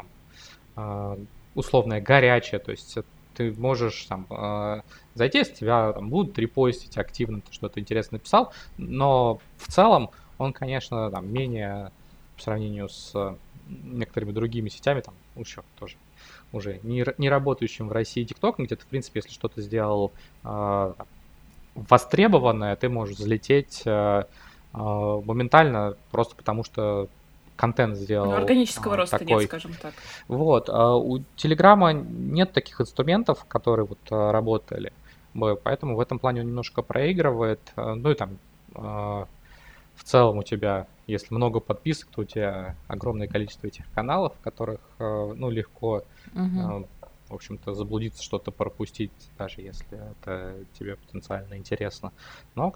там, условное горячее, то есть ты можешь там зайти, с тебя там, будут репостить активно, ты что-то интересное писал, но в целом он, конечно, там, менее по сравнению с некоторыми другими сетями, там еще тоже уже не работающим в России ТикТоком, где ты, в принципе, если что-то сделал востребованное, ты можешь взлететь моментально, просто потому что контент сделал. Ну, органического роста такой. Нет, скажем так. Вот. У Телеграма нет таких инструментов, которые вот работали, поэтому в этом плане он немножко проигрывает. Ну и там в целом у тебя, если много подписок, то у тебя огромное количество этих каналов, в которых ну, легко, в общем-то, заблудиться, что-то пропустить, даже если это тебе потенциально интересно. Но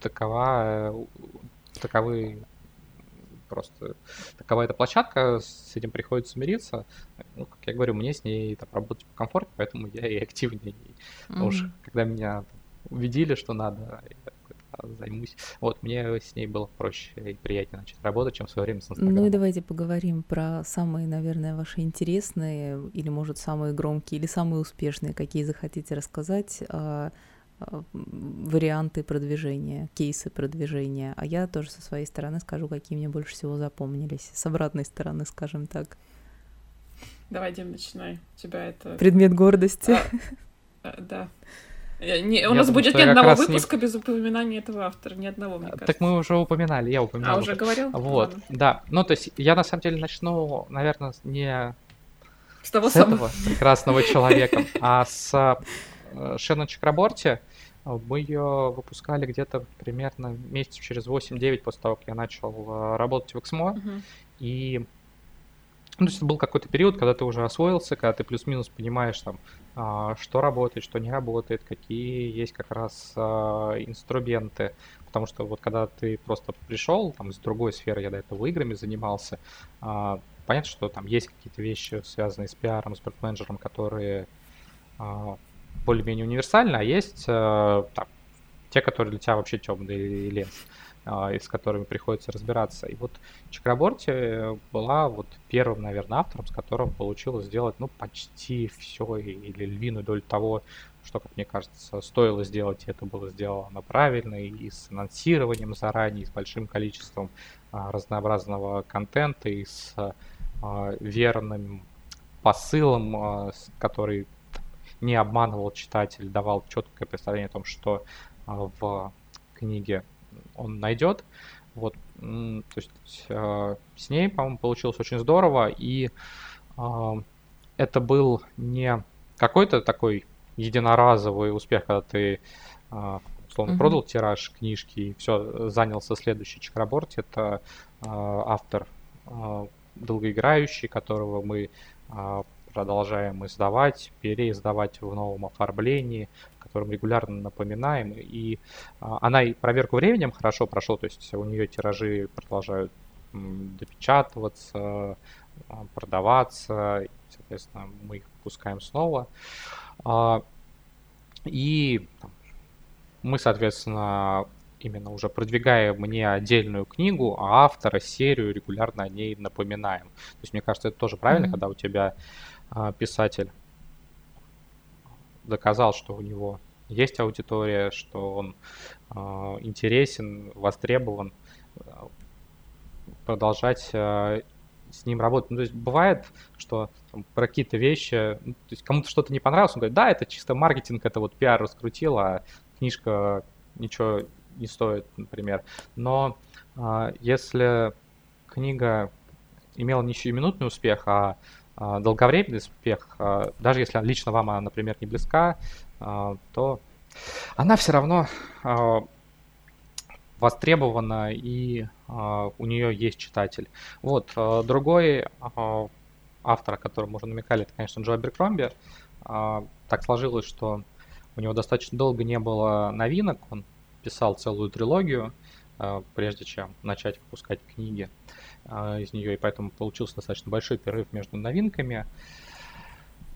такова эта площадка, с этим приходится мириться. Ну, как я говорю, мне с ней там, работать комфортнее, поэтому я и активнее. Потому что когда меня там, убедили, что надо, я займусь. Вот, мне с ней было проще и приятнее начать работать, чем в свое время с Инстаграмом. Ну и давайте поговорим про самые, наверное, ваши интересные, или, может, самые громкие, или самые успешные, какие захотите рассказать, варианты продвижения, кейсы продвижения. А я тоже со своей стороны скажу, какие мне больше всего запомнились. С обратной стороны, скажем так. Давай, Дим, начинай. У тебя это... Предмет гордости. Да. У нас будет ни одного выпуска без упоминания этого автора. Ни одного, мне кажется. Так мы уже упоминали, я упоминал. А, уже говорил? Вот, да. Ну, то есть я, на самом деле, начну, наверное, не с этого прекрасного человека, а с Шеннон Чакраборти. Мы ее выпускали где-то примерно месяц через 8-9 после того, как я начал работать в Эксмо. И ну, то есть это был какой-то период, когда ты уже освоился, когда ты плюс-минус понимаешь, там, что работает, что не работает, какие есть как раз инструменты. Потому что вот когда ты просто пришел там, с другой сферы, я до этого играми занимался, понятно, что там есть какие-то вещи, связанные с пиаром, с бренд-менеджером, которые более-менее универсально, а есть там, те, которые для тебя вообще темный лес, с которыми приходится разбираться. И вот Чакраборти была вот первым, наверное, автором, с которым получилось сделать ну, почти все или львиную долю того, что, как мне кажется, стоило сделать, и это было сделано правильно, и с анонсированием заранее, и с большим количеством разнообразного контента, и с верным посылом, который не обманывал читатель, давал четкое представление о том, что в книге он найдет. Вот, то есть с ней, по-моему, получилось очень здорово, и это был не какой-то такой единоразовый успех, когда ты, условно, продал тираж книжки и все, занялся следующий Чакраборти. Это автор долгоиграющий, которого мы продолжаем издавать, переиздавать в новом оформлении, в котором регулярно напоминаем. И она и проверку временем хорошо прошла, то есть у нее тиражи продолжают допечатываться, продаваться, и, соответственно, мы их выпускаем снова. И мы, соответственно, именно уже продвигая мне отдельную книгу, а автора, серию, регулярно о ней напоминаем. То есть, мне кажется, это тоже правильно, когда у тебя писатель доказал, что у него есть аудитория, что он интересен, востребован, продолжать с ним работать. Ну, то есть бывает, что там, про какие-то вещи, ну, то есть кому-то что-то не понравилось, он говорит, да, это чисто маркетинг, это вот пиар раскрутил, а книжка ничего не стоит, например. Но если книга имела не сиюминутный успех, а долговременный успех, даже если лично вам она, например, не близка, то она все равно востребована, и у нее есть читатель. Вот. Другой автора, которому уже намекали, это, конечно, Джо Аберкромби. Так сложилось, что у него достаточно долго не было новинок, он писал целую трилогию, прежде чем начать выпускать книги из нее, и поэтому получился достаточно большой перерыв между новинками.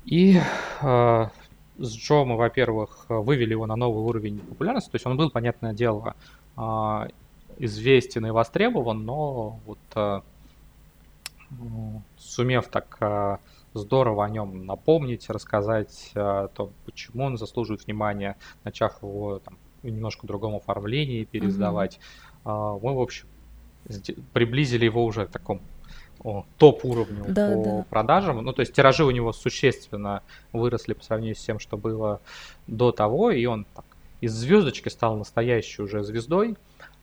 И с Джо мы, во-первых, вывели его на новый уровень популярности, то есть он был, понятное дело, известен и востребован, но вот сумев так здорово о нем напомнить, рассказать о том, почему он заслуживает внимания, начав его там, немножко в другом оформлении переиздавать, мы, в общем, приблизили его уже к такому топ-уровню продажам. Ну, то есть тиражи у него существенно выросли по сравнению с тем, что было до того, и он так, из звездочки стал настоящей уже звездой.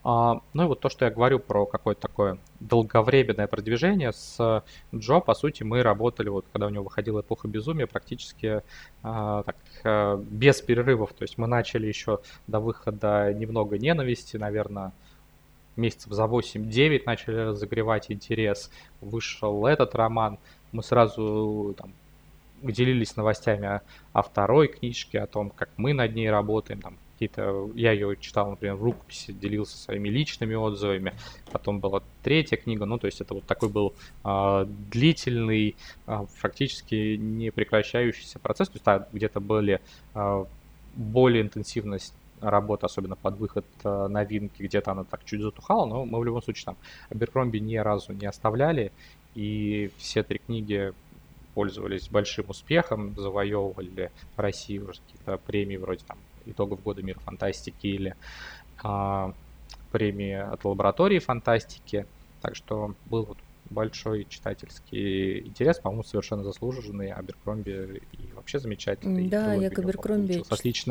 Ну и вот то, что я говорю про какое-то такое долговременное продвижение, с Джо, по сути, мы работали, вот когда у него выходила «Эпоха безумия», практически без перерывов. То есть мы начали еще до выхода «Немного ненависти», наверное, месяцев за 8-9 начали разогревать интерес. Вышел этот роман, мы сразу там делились новостями о второй книжке, о том, как мы над ней работаем, там, какие-то, я ее читал, например, в рукописи, делился своими личными отзывами, потом была третья книга, ну, то есть это вот такой был длительный, практически не прекращающийся процесс, то есть там где-то были более интенсивные работы, особенно под выход новинки, где-то она так чуть затухала, но мы в любом случае там Аберкромби ни разу не оставляли, и все три книги пользовались большим успехом, завоевывали в России уже какие-то премии вроде там итогов года мира фантастики или премии от лаборатории фантастики. Так что был вот большой читательский интерес, по-моему, совершенно заслуженный. Аберкромби и вообще замечательный. Да, я к Аберкромби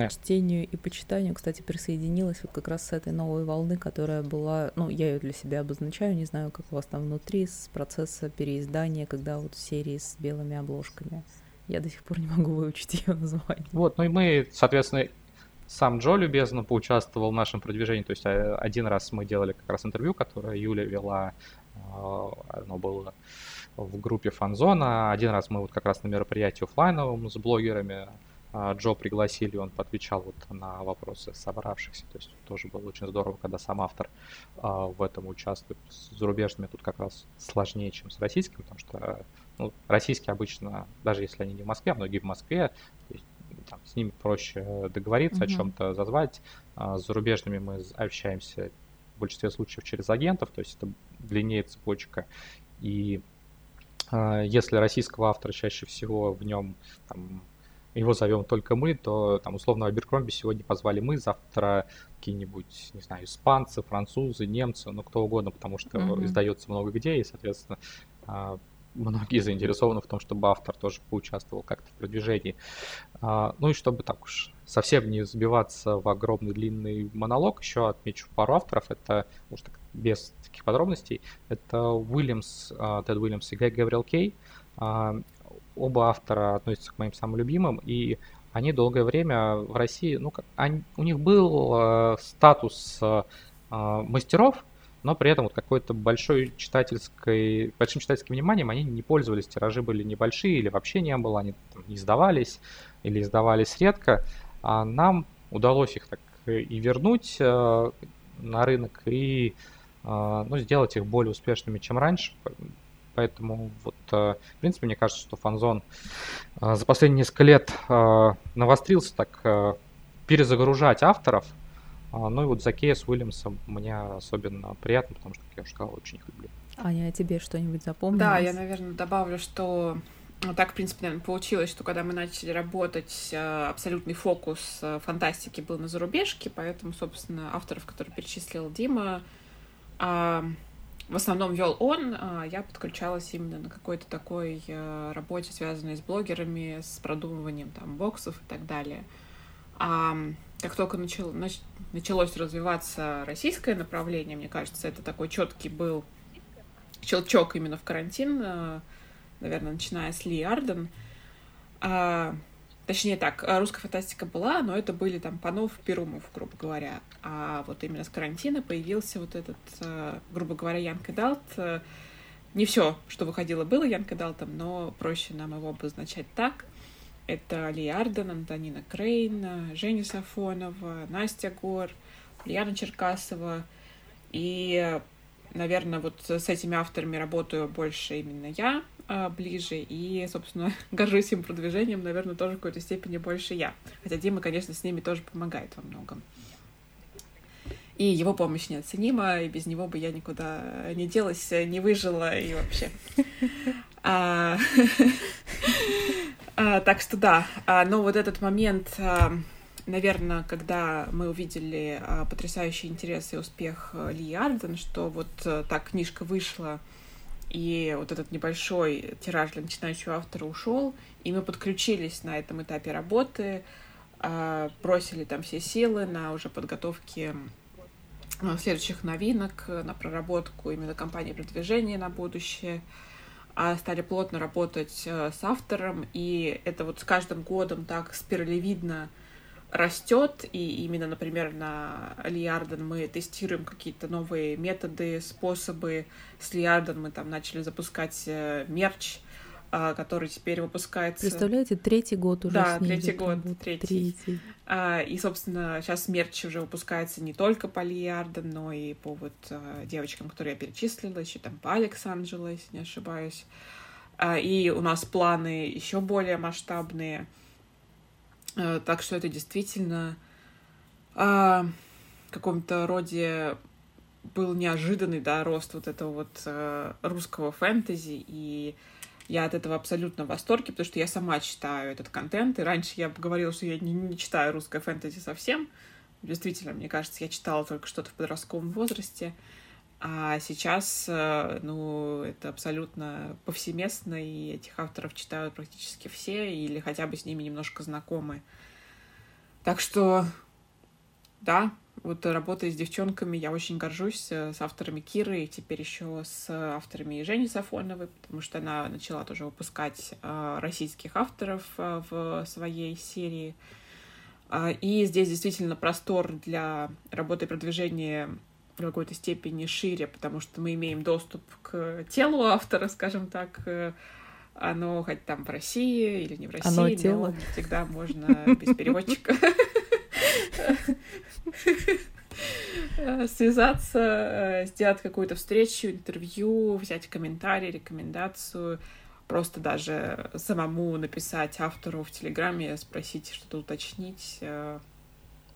чтению и почитанию, кстати, присоединилась вот как раз с этой новой волны, которая была, ну, я ее для себя обозначаю, не знаю, как у вас там внутри, с процесса переиздания, когда вот серии с белыми обложками. Я до сих пор не могу выучить ее название. Вот, ну и мы, соответственно, сам Джо любезно поучаствовал в нашем продвижении. То есть один раз мы делали как раз интервью, которое Юля вела, оно было в группе Фанзона. Один раз мы вот как раз на мероприятии офлайновом с блогерами Джо пригласили, он отвечал вот на вопросы собравшихся. То есть тоже было очень здорово, когда сам автор в этом участвует. С зарубежными тут как раз сложнее, чем с российскими, потому что ну, российские обычно, даже если они не в Москве, а многие в Москве, там, с ними проще договориться, о чем-то зазвать. С зарубежными мы общаемся в большинстве случаев через агентов, то есть это длиннее цепочка. И если российского автора чаще всего в нем там, его зовем только мы, то там условно Аберкромби сегодня позвали мы, завтра какие-нибудь, не знаю, испанцы, французы, немцы, ну кто угодно, потому что издается много где, и, соответственно, многие заинтересованы в том, чтобы автор тоже поучаствовал как-то в продвижении. Ну и чтобы так уж совсем не забиваться в огромный длинный монолог, еще отмечу пару авторов, это, может, без таких подробностей, это Уильямс, Тед Уильямс и Гай Гэвриел Кей. Оба автора относятся к моим самым любимым, и они долгое время в России, ну, у них был статус мастеров, но при этом вот какой-то большим читательским вниманием они не пользовались, тиражи были небольшие или вообще не было, они там не издавались или издавались редко, а нам удалось их так и вернуть на рынок и ну, сделать их более успешными, чем раньше. Поэтому, вот, в принципе, мне кажется, что Фанзон за последние несколько лет навострился так перезагружать авторов. Ну и вот за Кея с Уильямсом мне особенно приятно, потому что, как я уже сказал, очень их люблю. Аня, а тебе что-нибудь запомнилось? Да, я, наверное, добавлю, что так, в принципе, наверное, получилось, что когда мы начали работать, абсолютный фокус фантастики был на зарубежке, поэтому, собственно, авторов, которые перечислил Дима, в основном вел он, а я подключалась именно на какой-то такой работе, связанной с блогерами, с продумыванием там боксов и так далее. А как только началось развиваться российское направление, мне кажется, это такой четкий был щелчок именно в карантин, наверное, начиная с Ли Арден. Точнее так, русская фантастика была, но это были там Панов, Перумов, грубо говоря. А вот именно с карантина появился вот этот, грубо говоря, Young Adult, Не все, что выходило, было Янка Далтом, но проще нам его обозначать так. Это Ли Арден, Антонина Крейн, Женя Сафонова, Настя Гор, Ульяна Черкасова. И, наверное, вот с этими авторами работаю больше именно я ближе. И, собственно, горжусь им продвижением, наверное, тоже в какой-то степени больше я. Хотя Дима, конечно, с ними тоже помогает во многом. И его помощь неоценима, и без него бы я никуда не делась, не выжила и вообще. Так что да, но вот этот момент, наверное, когда мы увидели потрясающий интерес и успех Ли Арден, что вот так книжка вышла, и вот этот небольшой тираж для начинающего автора ушел, и мы подключились на этом этапе работы, бросили там все силы на уже подготовки следующих новинок, на проработку именно кампании продвижения на будущее, стали плотно работать с автором, и это вот с каждым годом так спиралевидно растет, и именно, например, на Ли Арден мы тестируем какие-то новые методы, способы. С Ли Арден мы там начали запускать мерч, который теперь выпускается... Представляете, третий год уже. Да, третий год. И, собственно, сейчас мерч уже выпускается не только по Ли Арден, но и по вот девочкам, которые я перечислила, еще там по Александжело, если не ошибаюсь. И у нас планы еще более масштабные. Так что это действительно в каком-то роде... был неожиданный, да, рост вот этого вот русского фэнтези, и я от этого абсолютно в восторге, потому что я сама читаю этот контент, и раньше я говорила, что я не читаю русское фэнтези совсем. Действительно, мне кажется, я читала только что-то в подростковом возрасте, а сейчас, ну, это абсолютно повсеместно, и этих авторов читают практически все, или хотя бы с ними немножко знакомы. Так что, да, вот работая с девчонками, я очень горжусь, с авторами Киры, и теперь еще с авторами Жени Сафоновой, потому что она начала тоже выпускать российских авторов в своей серии. И здесь действительно простор для работы и продвижения в какой-то степени шире, потому что мы имеем доступ к телу автора, скажем так, оно хоть там в России или не в России, но всегда можно без переводчика связаться, сделать какую-то встречу, интервью, взять комментарий, рекомендацию, просто даже самому написать автору в Телеграме, спросить, что-то уточнить.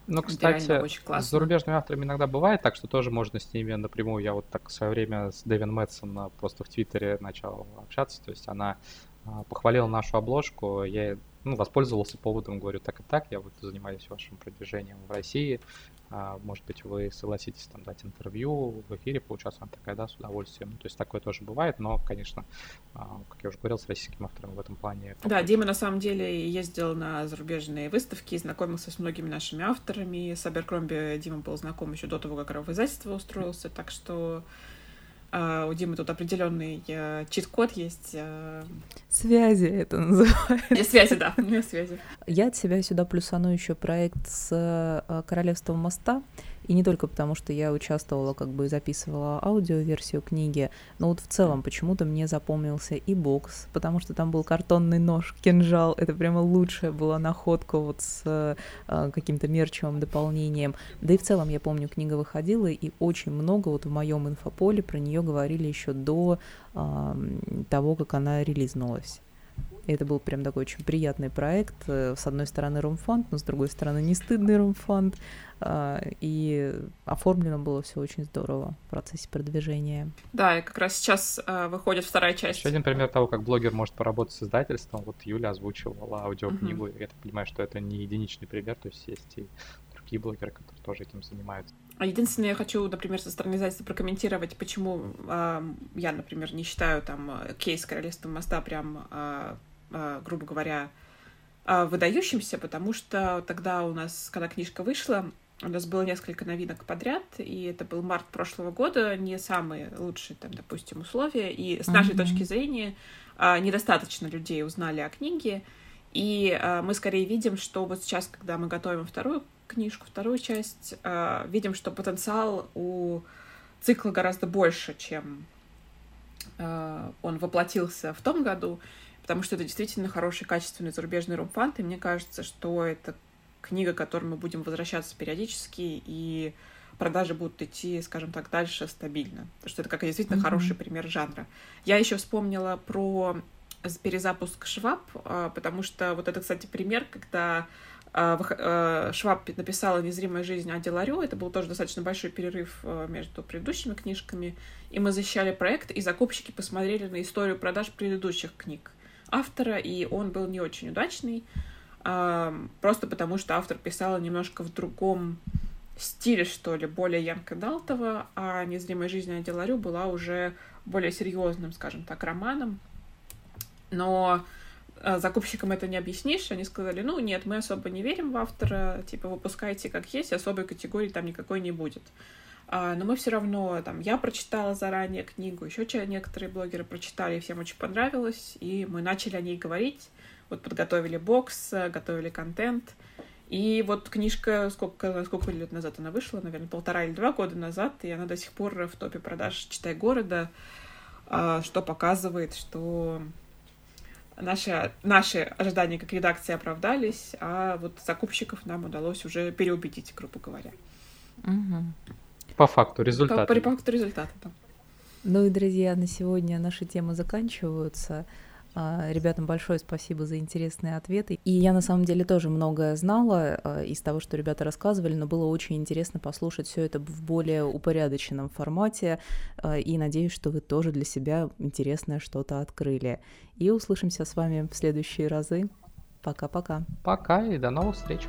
Ну, кстати, с зарубежными авторами иногда бывает так, что тоже можно с ними напрямую. Я вот так в свое время с Дэвин Мэтсон просто в Твиттере начал общаться, то есть она похвалила нашу обложку, я, ну, воспользовался поводом, говорю, так и так, я вот занимаюсь вашим продвижением в России, может быть, вы согласитесь там дать интервью, в эфире поучаствовать, она такая, да, с удовольствием. Ну, то есть такое тоже бывает, но, конечно, как я уже говорил, с российским автором в этом плане... Да, Дима, на самом деле, ездил на зарубежные выставки, знакомился с многими нашими авторами, с Аберкромби Дима был знаком еще до того, как его в издательство устроился, так что... у Димы тут определенный чит-код есть. Связи это называется. Связи, да. Связи. Я от себя сюда плюсану еще проект с Королевством моста. И не только потому, что я участвовала, как бы записывала аудиоверсию книги, но вот в целом почему-то мне запомнился и бокс, потому что там был картонный нож, кинжал, это прямо лучшая была находка вот с каким-то мерчевым дополнением. Да и в целом, я помню, книга выходила, и очень много вот в моем инфополе про нее говорили еще до того, как она релизнулась. Это был прям такой очень приятный проект. С одной стороны, румфанд, но с другой стороны, не стыдный румфанд. И оформлено было все очень здорово в процессе продвижения. Да, и как раз сейчас выходит вторая часть. Еще один пример того, как блогер может поработать с издательством. Вот Юля озвучивала аудиокнигу. Я так понимаю, что это не единичный пример. То есть есть и другие блогеры, которые тоже этим занимаются. Единственное, я хочу, например, со стороны издательства прокомментировать, почему я, например, не считаю там кейс Королевства моста прям... грубо говоря, выдающимся, потому что тогда у нас, когда книжка вышла, у нас было несколько новинок подряд, и это был март прошлого года, не самые лучшие, там, допустим, условия, и с нашей точки зрения недостаточно людей узнали о книге, и мы скорее видим, что вот сейчас, когда мы готовим вторую книжку, вторую часть, видим, что потенциал у цикла гораздо больше, чем он воплотился в том году, потому что это действительно хороший, качественный зарубежный рум-фант, и мне кажется, что это книга, к которой мы будем возвращаться периодически, и продажи будут идти, скажем так, дальше стабильно, потому что это как действительно хороший пример жанра. Я еще вспомнила про перезапуск «Шваб», потому что вот это, кстати, пример, когда Шваб написала «Незримая жизнь» Аде Ларё. Это был тоже достаточно большой перерыв между предыдущими книжками. И мы защищали проект, и закупщики посмотрели на историю продаж предыдущих книг автора, и он был не очень удачный, просто потому что автор писал немножко в другом стиле, что ли, более Янка-Далтова, а «Незримая жизнь» Аде Ларё была уже более серьезным, скажем так, романом. Но закупщикам это не объяснишь, они сказали, ну нет, мы особо не верим в автора, типа выпускайте как есть, особой категории там никакой не будет. Но мы все равно, там, я прочитала заранее книгу, еще некоторые блогеры прочитали, всем очень понравилось, и мы начали о ней говорить, вот подготовили бокс, готовили контент, и вот книжка, сколько лет назад она вышла, наверное, 1,5 или 2 года назад, и она до сих пор в топе продаж «Читай города», что показывает, что Наши ожидания как редакции оправдались, а вот закупщиков нам удалось уже переубедить, грубо говоря. Угу. По факту результата. По факту результата, да. Ну и, друзья, на сегодня наши темы заканчиваются. Ребятам большое спасибо за интересные ответы. И я на самом деле тоже многое знала из того, что ребята рассказывали, но было очень интересно послушать все это в более упорядоченном формате. И надеюсь, что вы тоже для себя интересное что-то открыли. И услышимся с вами в следующие разы. Пока-пока. Пока и до новых встреч.